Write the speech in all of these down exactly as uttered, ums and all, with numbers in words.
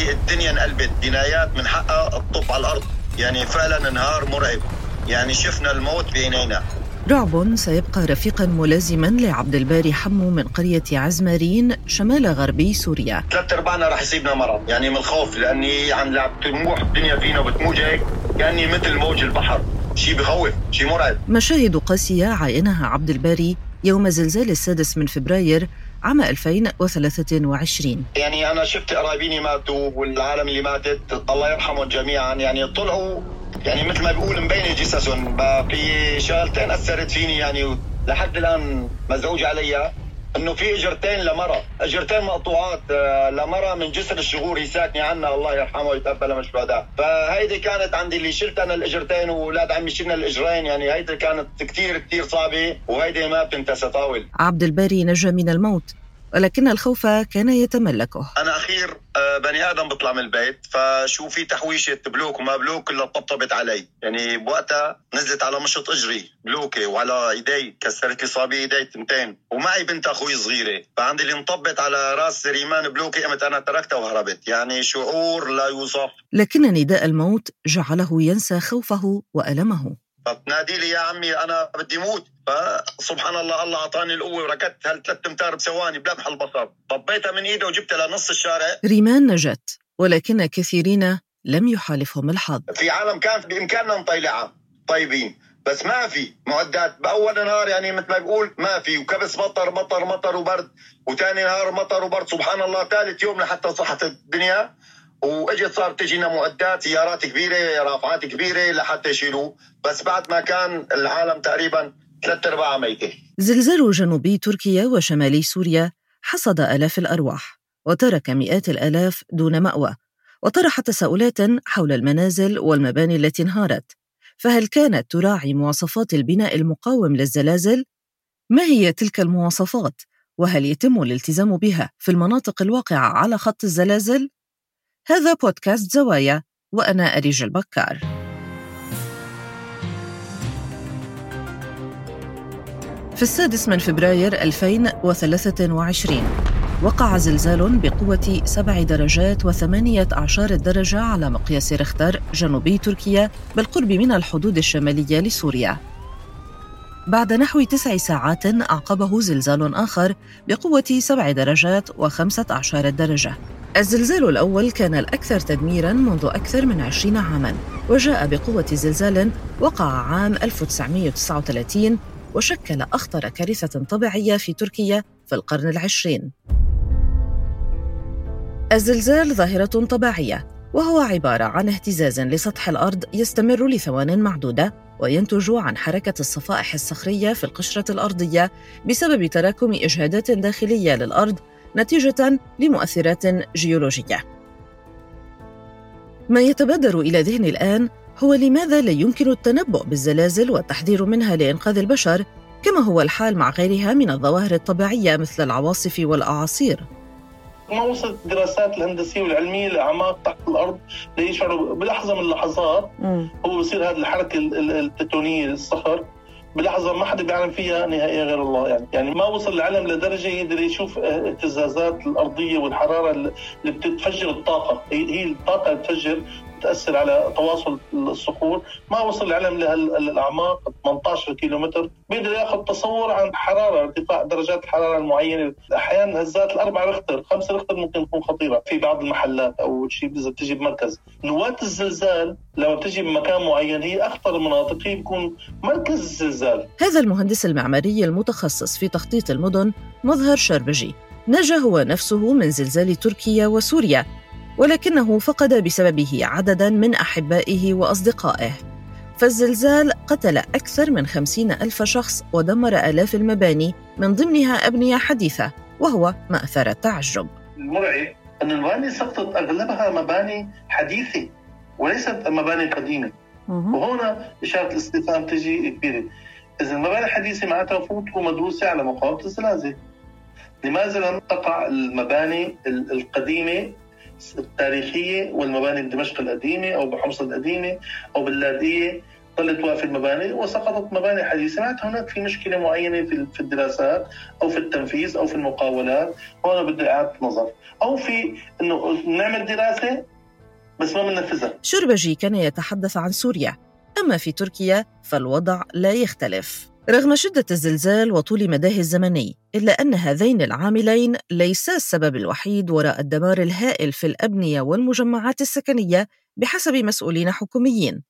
يعني الدنيا انقلبت، جنايات من حقها الطب على الأرض، يعني فعلا نهار مرعب، يعني شفنا الموت بعينينا. رعب سيبقى رفيقا ملازما لعبد الباري حمو من قرية عزمارين شمال غربي سوريا. ثلاث أرباعنا رح يصيبنا مرض، يعني من الخوف، لأني عم لعب تموح الدنيا فينا وبتموج هيك، يعني مثل موج البحر، شيء بخوف، شيء مرعب. مشاهد قاسية عاينها عبد الباري يوم زلزال السادس من فبراير عام ألفين وثلاثة وعشرين. يعني أنا شفت قرايبيني ماتوا والعالم اللي ماتت الله يرحمهم جميعا، يعني طلعوا يعني مثل ما بيقول مبين جسسهم. في شغلتين أثرت فيني يعني لحد الآن مزعوج عليها، إنه في إجرتين لمرة، إجرتين مقطوعات لمرة من جسر الشغور، هي ساكنة عنا الله يرحمه ويتقبل من شهداء. فهيدي كانت عندي اللي شلت أنا الإجرتين وولاد عمي شلنا الإجرين، يعني هيدي كانت كتير كتير صعبة وهيدي ما بتنتسى طاول. عبد الباري نجا من الموت ولكن الخوف كان يتملكه. أنا أخير بني آدم بطلع من البيت، فشو في تحويشة بلوك وما بلوك اللي طبطبت علي، يعني بوقتها نزلت على مشط إجري بلوكي وعلى إيدي، كسرت لي صابي إيدي تنتين، ومعي بنت أخوي صغيرة، فعندي اللي انطبت على راس ريمان بلوكي، قمت أنا تركتها وهربت، يعني شعور لا يوصف. لكن نداء الموت جعله ينسى خوفه وألمه. فبنادي لي يا عمي أنا بدي موت، فسبحان الله الله أعطاني القوة وركضت هالثلاث أمتار بثواني بلمح البصر، طبيتها من إيده وجبتها لنص الشارع. ريمان نجت ولكن كثيرين لم يحالفهم الحظ. في عالم كان بإمكاننا نطيلعها طيبين، بس ما في معدات بأول نهار، يعني مثل ما بقول ما في، وكبس مطر مطر مطر وبرد، وتاني نهار مطر وبرد، سبحان الله ثالث يوم لحتى صحت الدنيا، واجت صار تجينا مؤدات سيارات كبيره رافعات كبيره لحتى يشيلوه، بس بعد ما كان العالم تقريبا ثلاث ارباع ميته. زلزال جنوبي تركيا وشمالي سوريا حصد الاف الارواح وترك مئات الالاف دون مأوى، وطرح تساؤلات حول المنازل والمباني التي انهارت، فهل كانت تراعي مواصفات البناء المقاوم للزلازل؟ ما هي تلك المواصفات؟ وهل يتم الالتزام بها في المناطق الواقعه على خط الزلازل؟ هذا بودكاست زوايا وأنا أريج البكار. في السادس من فبراير ألفين وثلاثة وعشرين وقع زلزال بقوة سبع درجات وثمانية أعشار الدرجة على مقياس ريختر جنوبي تركيا بالقرب من الحدود الشمالية لسوريا. بعد نحو تسع ساعات أعقبه زلزال آخر بقوة سبع درجات وخمسة أعشار الدرجة. الزلزال الأول كان الأكثر تدميراً منذ أكثر من عشرين عاماً، وجاء بقوة زلزال وقع عام ألف وتسعمائة وتسعة وثلاثين وشكل أخطر كارثة طبيعية في تركيا في القرن العشرين. الزلزال ظاهرة طبيعية، وهو عبارة عن اهتزاز لسطح الأرض يستمر لثوان معدودة، وينتج عن حركة الصفائح الصخرية في القشرة الأرضية بسبب تراكم إجهادات داخلية للأرض نتيجة لمؤثرات جيولوجية. ما يتبادر إلى ذهن الآن هو لماذا لا يمكن التنبؤ بالزلازل والتحذير منها لإنقاذ البشر، كما هو الحال مع غيرها من الظواهر الطبيعية مثل العواصف والأعاصير. ما وصلت الدراسات الهندسية والعلمية لأعماق تحت الأرض ليشعروا بلحظة من اللحظات م. هو بصير هذه الحركة التكتونية للصخر بلحظة ما حد بيعلم فيها نهائيا غير الله. يعني يعني ما وصل العلم لدرجة يقدر يشوف اهتزازات الأرضية والحرارة اللي بتتفجر الطاقة، هي الطاقة اللي بتفجر تأثر على تواصل الصخور. ما وصل العلم لهالأعماق ثمانية عشر كيلومتر بيقدر ياخذ تصور عن حرارة ارتفاع درجات الحرارة المعينة. أحيانا هزات الأربع ريختر خمسة ريختر ممكن تكون خطيرة في بعض المحلات أو شيء بتجي بمركز. نواة الزلزال لما بتجي بمكان معين هي أخطر المناطق، هي بيكون مركز الزلزال. هذا المهندس المعماري المتخصص في تخطيط المدن مظهر شربجي نجا هو نفسه من زلزال تركيا وسوريا، ولكنه فقد بسببه عدداً من أحبائه وأصدقائه، فالزلزال قتل أكثر من خمسين ألف شخص ودمر آلاف المباني من ضمنها أبنية حديثة، وهو ما أثار التعجب. المرعب أن المباني سقطت أغلبها مباني حديثة وليست مباني قديمة، وهنا إشارة الاستفهام تجي كبيرة. إذا المباني الحديثة معناتها فوتوا مدروسة على مقاومة الزلازل. لماذا لم تقع المباني القديمة التاريخية والمباني بدمشق القديمة أو بحمص القديمة أو باللاذقية ظلت واقفة المباني وسقطت مباني حديثة. معناتها هناك في مشكلة معينة في الدراسات أو في التنفيذ أو في المقاولات، هون بده إعادة نظر، أو في إنه نعمل دراسة بس ما بننفذها. شربجي كان يتحدث عن سوريا، أما في تركيا فالوضع لا يختلف رغم شدة الزلزال وطول مداه الزمني، إلا أن هذين العاملين ليسا السبب الوحيد وراء الدمار الهائل في الأبنية والمجمعات السكنية بحسب مسؤولين حكوميين.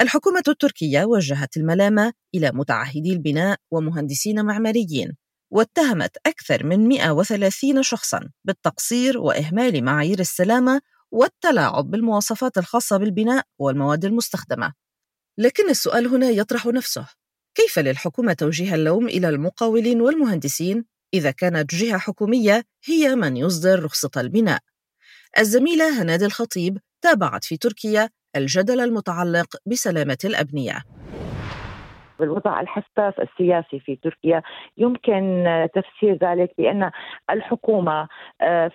الحكومة التركية وجهت الملامة إلى متعهدي البناء ومهندسين معماريين، واتهمت أكثر من مئة وثلاثين شخصاً بالتقصير وإهمال معايير السلامة والتلاعب بالمواصفات الخاصة بالبناء والمواد المستخدمة. لكن السؤال هنا يطرح نفسه، كيف للحكومة توجيه اللوم إلى المقاولين والمهندسين إذا كانت جهة حكومية هي من يصدر رخصة البناء؟ الزميلة هنادي الخطيب تابعت في تركيا الجدل المتعلق بسلامة الأبنية. الوضع الحساس السياسي في تركيا يمكن تفسير ذلك بأن الحكومة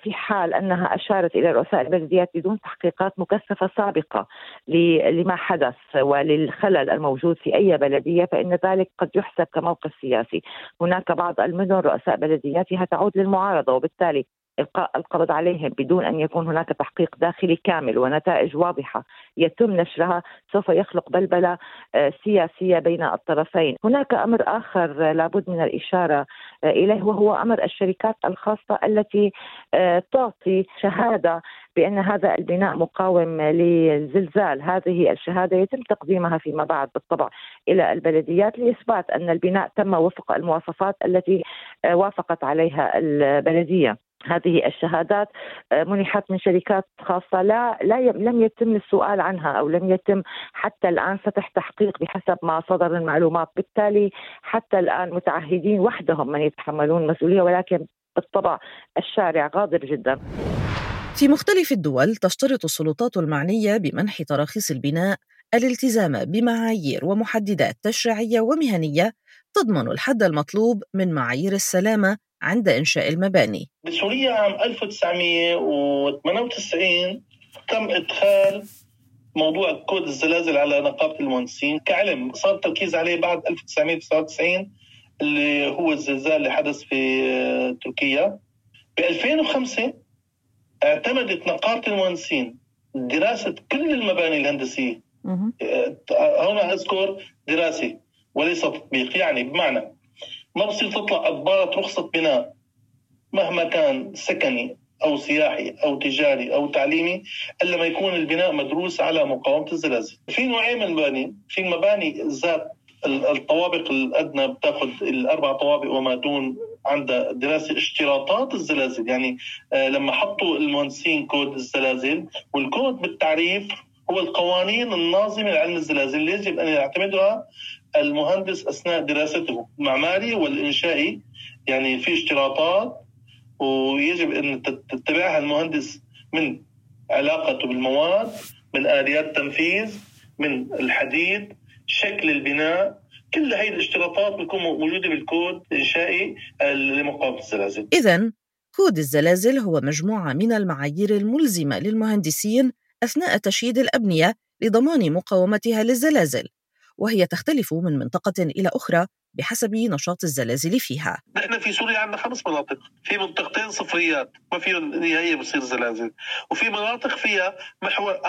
في حال أنها أشارت إلى رؤساء البلديات بدون تحقيقات مكثفة سابقة لما حدث وللخلل الموجود في أي بلدية، فإن ذلك قد يحسب كموقف سياسي. هناك بعض المدن رؤساء بلدياتها تعود للمعارضة، وبالتالي إلقاء القبض عليهم بدون أن يكون هناك تحقيق داخلي كامل ونتائج واضحة يتم نشرها سوف يخلق بلبلة سياسية بين الطرفين. هناك أمر آخر لابد من الإشارة إليه، وهو أمر الشركات الخاصة التي تعطي شهادة بأن هذا البناء مقاوم للزلزال. هذه الشهادة يتم تقديمها فيما بعد بالطبع إلى البلديات لإثبات أن البناء تم وفق المواصفات التي وافقت عليها البلدية. هذه الشهادات منحت من شركات خاصة لا, لا لم يتم السؤال عنها أو لم يتم حتى الآن فتح تحقيق بحسب ما صدر من معلومات. بالتالي حتى الآن متعهدين وحدهم من يتحملون المسؤولية، ولكن بالطبع الشارع غاضب جدا. في مختلف الدول تشترط السلطات المعنية بمنح تراخيص البناء الالتزام بمعايير ومحددات تشريعية ومهنية تضمن الحد المطلوب من معايير السلامة عند إنشاء المباني. بسوريا عام ألف وتسعمئة وثمانية وتسعين تم إدخال موضوع كود الزلازل على نقابة المهندسين كعلم، صار التركيز عليه بعد ألف وتسعمئة وتسعة وتسعين اللي هو الزلزال اللي حدث في تركيا. ب ألفين وخمسة اعتمدت نقابة المهندسين دراسة كل المباني الهندسية. هنا أذكر دراسة وليس تطبيق، يعني بمعنى ما بصير تطلع أضبارة رخصة بناء مهما كان سكني أو سياحي أو تجاري أو تعليمي إلا ما يكون البناء مدروس على مقاومة الزلازل. في نوعين من المباني، في المباني ذات الطوابق الأدنى بتاخذ الأربع طوابق وما دون عندها دراسة اشتراطات الزلازل، يعني لما حطوا المهندسين كود الزلازل، والكود بالتعريف هو القوانين الناظمة لعلم الزلازل اللي يجب أن يعتمدها المهندس أثناء دراسته المعماري والإنشائي. يعني في اشتراطات ويجب أن تتبعها المهندس من علاقته بالمواد، من آليات التنفيذ، من الحديد، شكل البناء، كل هذه الاشتراطات بتكون موجودة بالكود الإنشائي لمقاومة الزلازل. إذن كود الزلازل هو مجموعة من المعايير الملزمة للمهندسين أثناء تشييد الأبنية لضمان مقاومتها للزلازل، وهي تختلف من منطقة إلى أخرى بحسب نشاط الزلازل فيها. نحن في سوريا عندنا خمس مناطق، في منطقتين صفريات ما فيها نهاية بصير زلازل، وفي مناطق فيها محور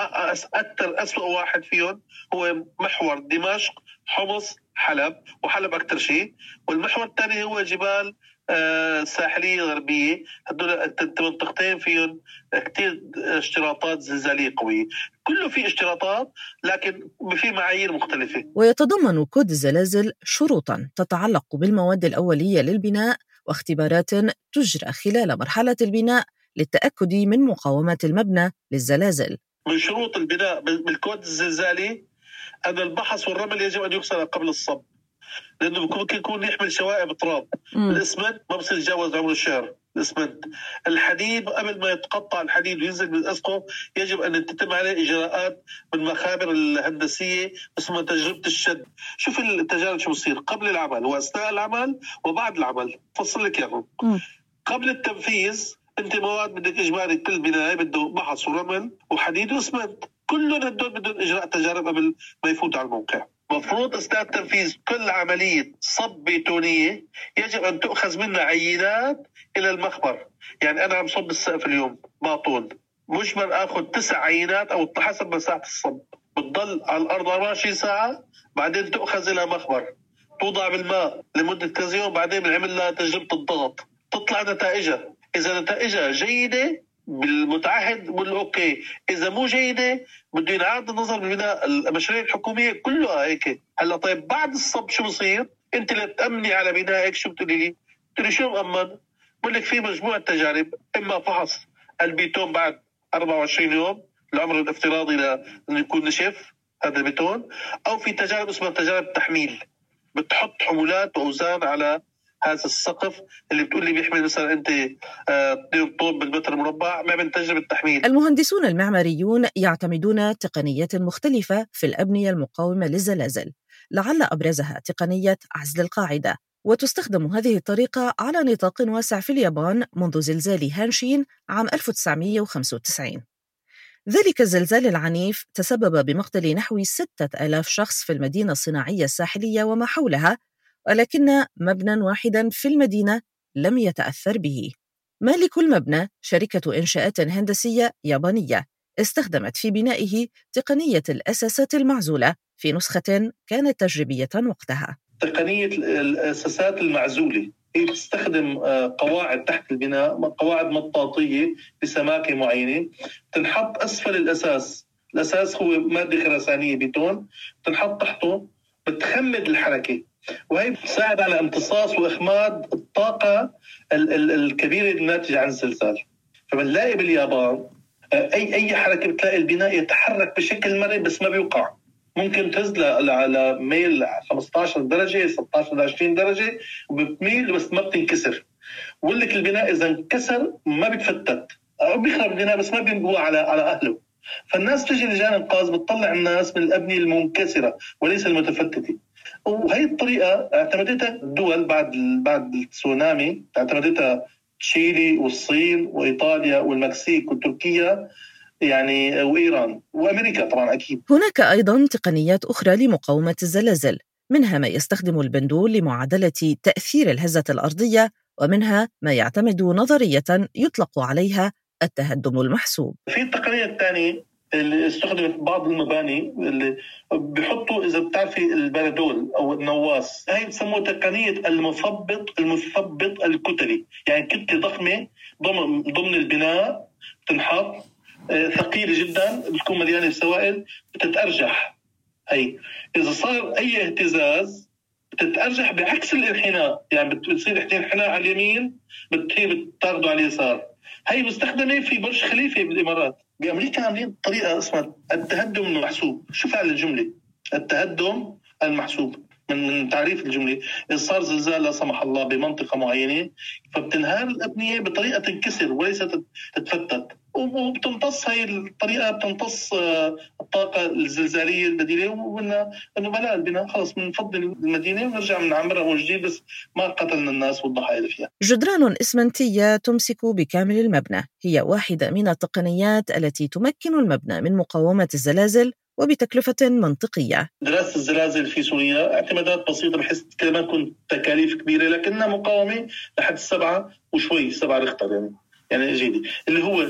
أكثر أسوأ واحد فيهم هو محور دمشق، حمص، حلب، وحلب أكثر شيء، والمحور الثاني هو جبال ساحلية غربية. هدول منطقتين فيهم كتير اشتراطات زلزالية قوية، كله في اشتراطات لكن في معايير مختلفة. ويتضمن كود الزلازل شروطاً تتعلق بالمواد الأولية للبناء واختبارات تجرى خلال مرحلة البناء للتأكد من مقاومة المبنى للزلازل. من شروط البناء بالكود الزلزالي أن البحث والرمل يجب أن يكسر قبل الصب، لأنه ممكن يكون يحمل شوائب تراب. الإسمنت ما بصير يتجاوز عمر الشهر. الإسمنت الحديد قبل ما يتقطع الحديد وينزل من الأسقف يجب أن تتم عليه إجراءات من مخابر الهندسية اسمها تجربة الشد. شوف التجارب شو بصير قبل العمل وأثناء العمل وبعد العمل، فصل لك ياهم. قبل التنفيذ أنت مواد بدك إجباري كل بناية بده بحث ورمل وحديد وإسمنت، كلهم هدول بدهم إجراء تجارب قبل ما يفوت على الموقع. مفروض إثناء تنفيذ كل عملية صب بتونية يجب أن تؤخذ منها عينات إلى المخبر. يعني أنا عم صب السقف اليوم باطون، مجمل آخذ تسع عينات أو حسب مساحة الصب، بتضل على الأرض أربعة وعشرين ساعة، بعدين تؤخذ إلى مخبر، توضع بالماء لمدة كذا يوم، بعدين بنعمل لها تجربة الضغط تطلع نتائجها. إذا نتائجها جيدة بالمتعهد بقول اوكي، اذا مو جيده بده ينعاد النظر. بالبناء المشاريع الحكوميه كلها هيك. هلا طيب بعد الصب شو بصير؟ انت اللي بتامني على بنائك، شو بتقولي لي؟ بتقولي شو مأمن؟ بقول لك في مجموعه تجارب، اما فحص البيتون بعد أربعة وعشرين يوم العمر الافتراضي لانه يكون نشف هذا البيتون، او في تجارب اسمها تجارب تحميل، بتحط حمولات واوزان على هذا السقف اللي بتقول لي بيحمل مثلا انت اثنين طوب بالمتر مربع، ما بنتجرب التحميل. المهندسون المعماريون يعتمدون تقنيات مختلفة في الأبنية المقاومة للزلازل، لعل أبرزها تقنية عزل القاعدة، وتستخدم هذه الطريقة على نطاق واسع في اليابان منذ زلزال هانشين عام ألف وتسعمئة وخمسة وتسعين. ذلك الزلزال العنيف تسبب بمقتل نحو ستة آلاف شخص في المدينة الصناعية الساحلية وما حولها، ولكن مبنى واحدا في المدينة لم يتأثر به. مالك المبنى شركة إنشاءات هندسية يابانية استخدمت في بنائه تقنية الأساسات المعزولة في نسخة كانت تجريبية وقتها. تقنية الأساسات المعزولة هي بتستخدم قواعد تحت البناء، قواعد مطاطية بسماكة معينة تنحط أسفل الأساس. الأساس هو مادة خرسانية بيتون، تنحط تحته، بتخمد الحركة، وهي بتساعد على امتصاص واخماد الطاقه الكبيره الناتجه عن الزلزال. فبنلاقي باليابان اي اي حركه بتلاقي البناء يتحرك بشكل مرن بس ما بيوقع، ممكن تهز على ميل خمسة عشر درجه ستة عشر ل عشرين درجه وبتميل بس ما بتنكسر. بقول لك البناء اذا انكسر ما بيتفتت، بيخرب البناء بس ما بينقوى على على اهله. فالناس تجي لجان انقاذ بتطلع الناس من الابنيه المنكسره وليس المتفتته. وهي الطريقة اعتمدتها الدول بعد بعد التسونامي، اعتمدتها تشيلي والصين وإيطاليا والمكسيك وتركيا يعني وإيران وأمريكا طبعا أكيد. هناك أيضا تقنيات أخرى لمقاومة الزلازل، منها ما يستخدم البندول لمعادلة تأثير الهزة الأرضية، ومنها ما يعتمد نظرية يطلق عليها التهدم المحسوب. في التقنية الثانية اللي استخدمت بعض المباني اللي بيحطوا إذا بتعرفي البرادول أو النواس، هاي بسموها تقنية المثبط المثبط الكتلي. يعني كتلة ضخمة ضمن ضمن البناء بتنحط ثقيلة جدا، بتكون مليانة بسوائل، بتتأرجح. هاي إذا صار أي اهتزاز بتتأرجح بعكس الانحناء، يعني بتصير انحناء على اليمين بتاخده على اليسار. هاي مستخدمة في برج خليفة بالإمارات. بأمريكا عاملين طريقة اسمها التهدم المحسوب. شو فعل الجملة التهدم المحسوب؟ من تعريف الجملة، إذا صار زلزال لا سمح الله بمنطقة معينة فبتنهار الأبنية بطريقة تنكسر وليس تتفتت، وبتمتص هاي الطريقة بتمتص الطاقة الزلزالية البديلة، وقلنا إنه بلا البناء خلص بنفضي المدينة ونرجع بنعمرها من جديد بس ما قتلنا الناس والضحايا اللي فيها. جدران إسمنتية تمسك بكامل المبنى هي واحدة من التقنيات التي تمكن المبنى من مقاومة الزلازل وبتكلفة منطقية. دراسة الزلازل في سوريا اعتمادات بسيطة بحيث ما تكون تكاليف كبيرة، لكنها مقاومة لحد السبعة وشوي سبعة ريختر يعني يعني جيدي، اللي هو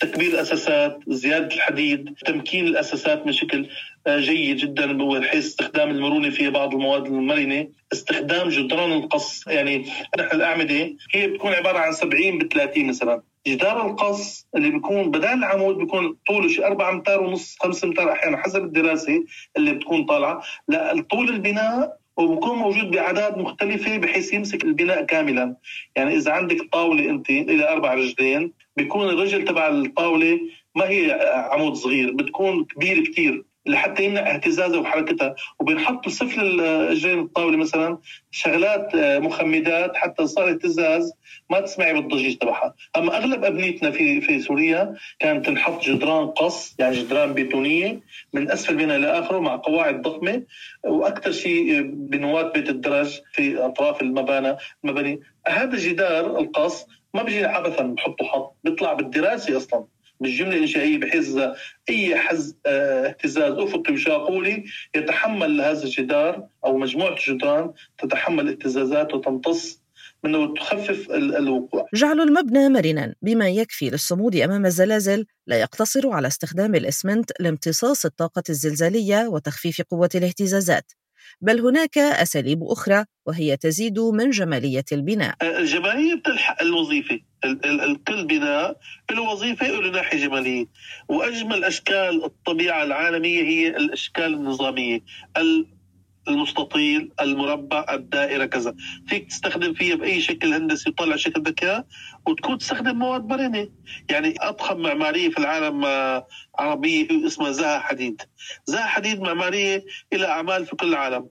تكبير الأساسات، زيادة الحديد، تمكين الأساسات من شكل جيد جدا بحيث استخدام المرونة في بعض المواد المرنة، استخدام جدران القص. يعني نحن الأعمدة هي بتكون عبارة عن سبعين بثلاثين مثلا. جدار القص اللي بيكون بدل العمود بيكون طوله شيء أربعة أمتار ونص خمسة أمتار أحيانا حسب الدراسة اللي بتكون طالعة، لا طول البناء، وبكون موجود بأعداد مختلفة بحيث يمسك البناء كاملا. يعني إذا عندك طاولة أنت إلى أربع رجلين بيكون الرجل تبع الطاولة ما هي عمود صغير، بتكون كبير كتير لحتى يمنع اهتزازها وحركتها. وبنحط سفل الرجلين الطاولة مثلا شغلات مخمدات حتى صار اهتزاز ما تسمعي بالضجيج تبعها. أما أغلب أبنيتنا في في سوريا كانت تنحط جدران قص، يعني جدران بيتونية من أسفل بناء لآخره مع قواعد ضخمة، وأكثر شيء بنوات بيت الدرج في أطراف المباني المباني هذا جدار القص ما بيجي عبثا بحطه، حط بيطلع بالدراسة أصلا بالجملة الإنشائية بحيث أي حز اهتزاز أفقي وشاقولي يتحمل هذا الجدار أو مجموعة الجدران تتحمل اهتزازات وتمتص منه وتخفف الوقوع. جعل المبنى مرنا بما يكفي للصمود أمام الزلازل لا يقتصر على استخدام الإسمنت لامتصاص الطاقة الزلزالية وتخفيف قوة الاهتزازات، بل هناك أساليب أخرى وهي تزيد من جمالية البناء. الجمالية بتلحق الوظيفة، كل بناء له وظيفة وله ناحية جمالية، وأجمل أشكال الطبيعة العالمية هي الأشكال النظامية، المستطيل، المربع، الدائرة، كذا فيك تستخدم فيها بأي شكل هندسي وطلع شكل ذكاء، وتكون تستخدم مواد مرنة. يعني أضخم معمارية في العالم عربية اسمها زها حديد. زها حديد معمارية إلى أعمال في كل العالم،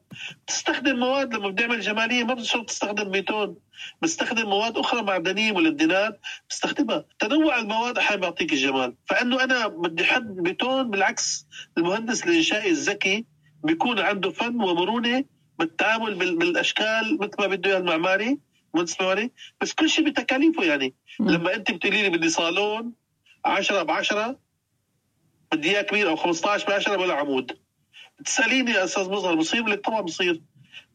تستخدم مواد لما بتعمل جمالية ما بتصير تستخدم بيتون، بستخدم مواد أخرى معدنية والإبدينات بستخدمها. تنوع المواد أحيانا بيعطيك الجمال. فأنه أنا بدي حد بيتون، بالعكس المهندس الإنشائي الذكي بيكون عنده فن ومرونة بالتعامل بالأشكال مثل ما بده إياها المعماري مهندس معماري، بس كل شيء بتكاليفه. يعني م. لما أنت بتقولي لي بدي صالون عشرة بعشرة بدي إياه كبير أو خمستعش بعشرة ولا عمود، تسأليني يا أستاذ مظهر بصير؟ بقول لك طبعا بصير،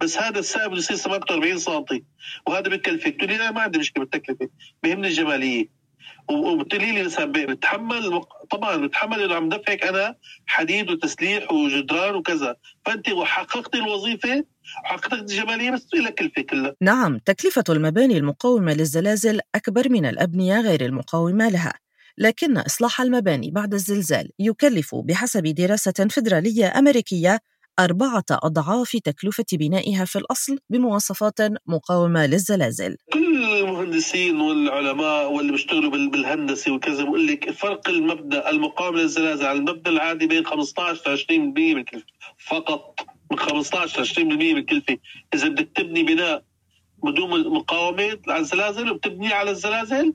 بس هذا السقف بده يصير سماكته أربعين سنتي وهذا بيكلفك. بتقولي أنا ما عندي مشكلة بالتكلفة، بيهمني الجمالية. وبتقولي لي مثلا بتحمل؟ طبعا بتحمل، انه عم دفعك انا حديد وتسليح وجدران وكذا، فانت وحققتي الوظيفه وحققتي الجماليه بس لك الفكره. نعم، تكلفه المباني المقاومه للزلازل اكبر من الابنيه غير المقاومه لها، لكن اصلاح المباني بعد الزلزال يكلف بحسب دراسه فدراليه امريكيه أربعة أضعاف تكلفة بنائها في الأصل بمواصفات مقاومة للزلازل. كل المهندسين والعلماء واللي بيشتغلوا بالهندسة وكذا بقول لك فرق المبدأ المقاوم للزلازل على المبدأ العادي بين خمستعش إلى عشرين بالمئة من الكلفة فقط، من خمستعش إلى عشرين بالمئة من الكلفة. إذا بدك تبني بناء بدون مقاومة على الزلازل وبتبنيه على الزلازل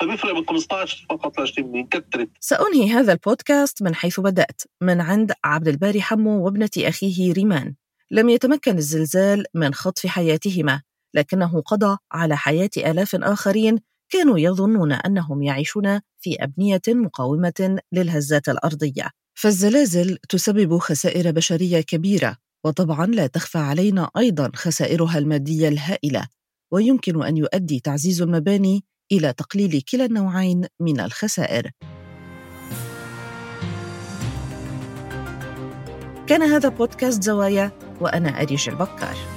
فبيفرق من خمستعش فقط ل عشرين بالمئة كثرت. سأنهي هذا البودكاست من حيث بدأت، من عند عبد الباري حمو وابنة أخيه ريمان. لم يتمكن الزلزال من خطف حياتهما، لكنه قضى على حياة آلاف آخرين كانوا يظنون أنهم يعيشون في أبنية مقاومة للهزات الأرضية. فالزلازل تسبب خسائر بشرية كبيرة، وطبعا لا تخفى علينا أيضا خسائرها المادية الهائلة، ويمكن أن يؤدي تعزيز المباني إلى تقليل كلا النوعين من الخسائر. كان هذا بودكاست زوايا، وأنا أريج البكار.